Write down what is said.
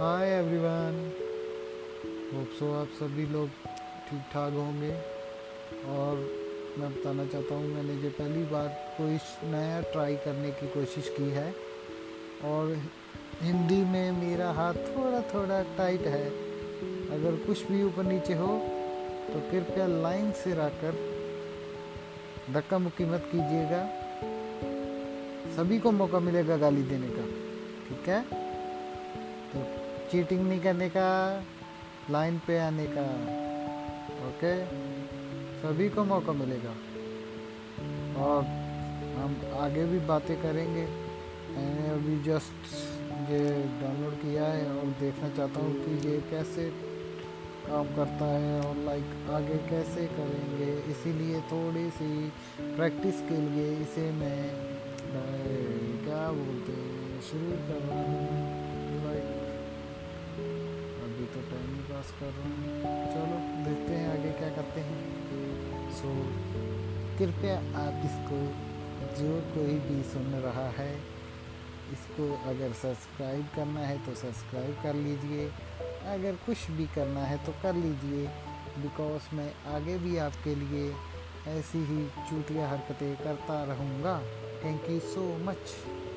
Hi everyone, hope so आप सभी लोग ठीक ठाक होंगे। और मैं बताना चाहता हूँ, मैंने ये पहली बार कोई नया ट्राई करने की कोशिश की है और हिंदी में मेरा हाथ थोड़ा थोड़ा टाइट है। अगर कुछ भी ऊपर नीचे हो तो कृपया लाइन से रहकर धक्का मुक्की मत कीजिएगा। सभी को मौका मिलेगा गाली देने का, ठीक है? तो चीटिंग नहीं करने का, लाइन पे आने का, ओके? सभी को मौका मिलेगा। और हम आगे भी बातें करेंगे। मैंने अभी जस्ट ये डाउनलोड किया है और देखना चाहता हूँ कि ये कैसे काम करता है और लाइक आगे कैसे करेंगे। इसीलिए थोड़ी सी प्रैक्टिस के लिए इसे मैं क्या बोलते हैं शुरू कर रहा हूँ। अभी तो टाइम पास कर रहा हूँ, चलो देखते हैं आगे क्या करते हैं। सो कृपया आप इसको, जो कोई भी सुन रहा है, इसको अगर सब्सक्राइब करना है तो सब्सक्राइब कर लीजिए, अगर कुछ भी करना है तो कर लीजिए, बिकॉज मैं आगे भी आपके लिए ऐसी ही चूतिया हरकतें करता रहूँगा। Thank you so much.